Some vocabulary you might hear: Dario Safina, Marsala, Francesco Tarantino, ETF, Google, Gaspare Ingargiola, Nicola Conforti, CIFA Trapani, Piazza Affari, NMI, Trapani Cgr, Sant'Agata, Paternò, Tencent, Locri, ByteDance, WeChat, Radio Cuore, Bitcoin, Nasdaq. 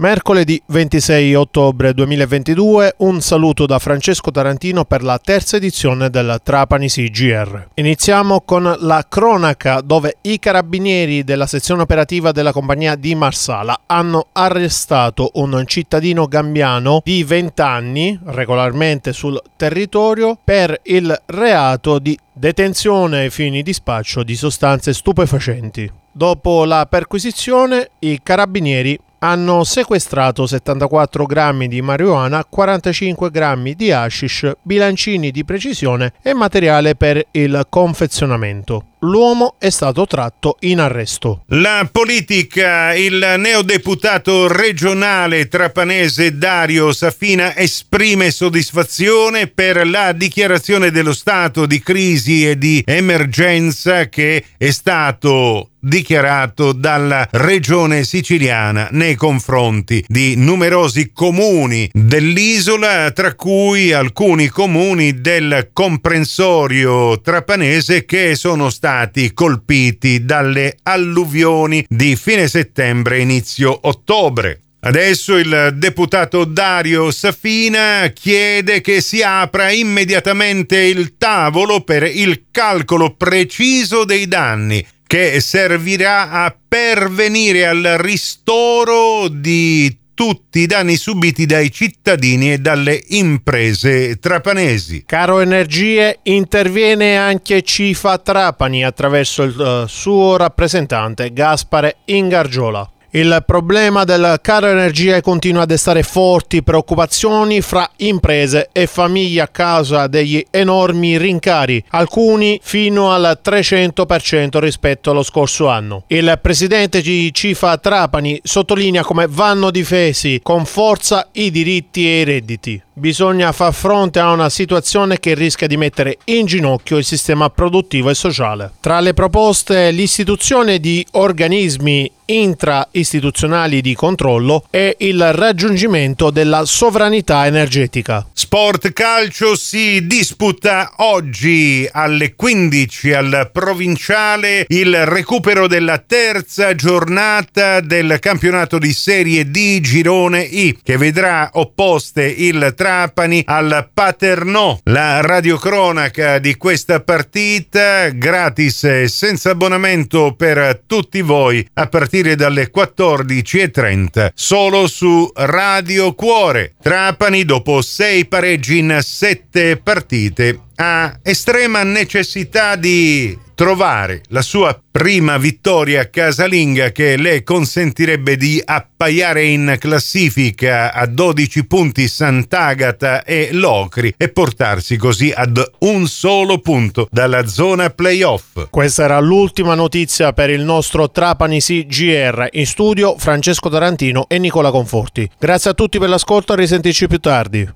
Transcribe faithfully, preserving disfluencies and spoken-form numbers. Mercoledì ventisei ottobre duemilaventidue, un saluto da Francesco Tarantino per la terza edizione del Trapani Cgr. Iniziamo con la cronaca, dove i carabinieri della sezione operativa della compagnia di Marsala hanno arrestato un cittadino gambiano di venti anni, regolarmente sul territorio, per il reato di detenzione ai fini di spaccio di sostanze stupefacenti. Dopo la perquisizione, i carabinieri hanno sequestrato settantaquattro grammi di marijuana, quarantacinque grammi di hashish, bilancini di precisione e materiale per il confezionamento. L'uomo è stato tratto in arresto. La politica. Il neodeputato regionale trapanese Dario Safina esprime soddisfazione per la dichiarazione dello stato di crisi e di emergenza che è stato dichiarato dalla regione siciliana nei confronti di numerosi comuni dell'isola, tra cui alcuni comuni del comprensorio trapanese che sono stati colpiti dalle alluvioni di fine settembre inizio ottobre. Adesso il deputato Dario Safina chiede che si apra immediatamente il tavolo per il calcolo preciso dei danni che servirà a pervenire al ristoro di tutti i danni subiti dai cittadini e dalle imprese trapanesi. Caro Energie, interviene anche Cifa Trapani attraverso il suo rappresentante Gaspare Ingargiola. Il problema del caro energia continua a destare forti preoccupazioni fra imprese e famiglie a causa degli enormi rincari, alcuni fino al trecento per cento rispetto allo scorso anno. Il presidente di Cifa Trapani sottolinea come vanno difesi con forza i diritti e i redditi. Bisogna far fronte a una situazione che rischia di mettere in ginocchio il sistema produttivo e sociale. Tra le proposte, l'istituzione di organismi intraistituzionali di controllo e il raggiungimento della sovranità energetica. Sport calcio: si disputa oggi alle quindici al provinciale il recupero della terza giornata del campionato di Serie D Girone I, che vedrà opposte il Trapani al Paternò. La radiocronaca di questa partita, gratis e senza abbonamento per tutti voi, a partire dalle quattordici e trenta solo su Radio Cuore. Trapani, dopo sei pareggi in sette partite, ha estrema necessità di trovare la sua prima vittoria casalinga che le consentirebbe di appaiare in classifica a dodici punti Sant'Agata e Locri e portarsi così ad un solo punto dalla zona playoff. Questa era l'ultima notizia per il nostro Trapani Cgr. In studio Francesco Tarantino e Nicola Conforti. Grazie a tutti per l'ascolto e risentirci più tardi.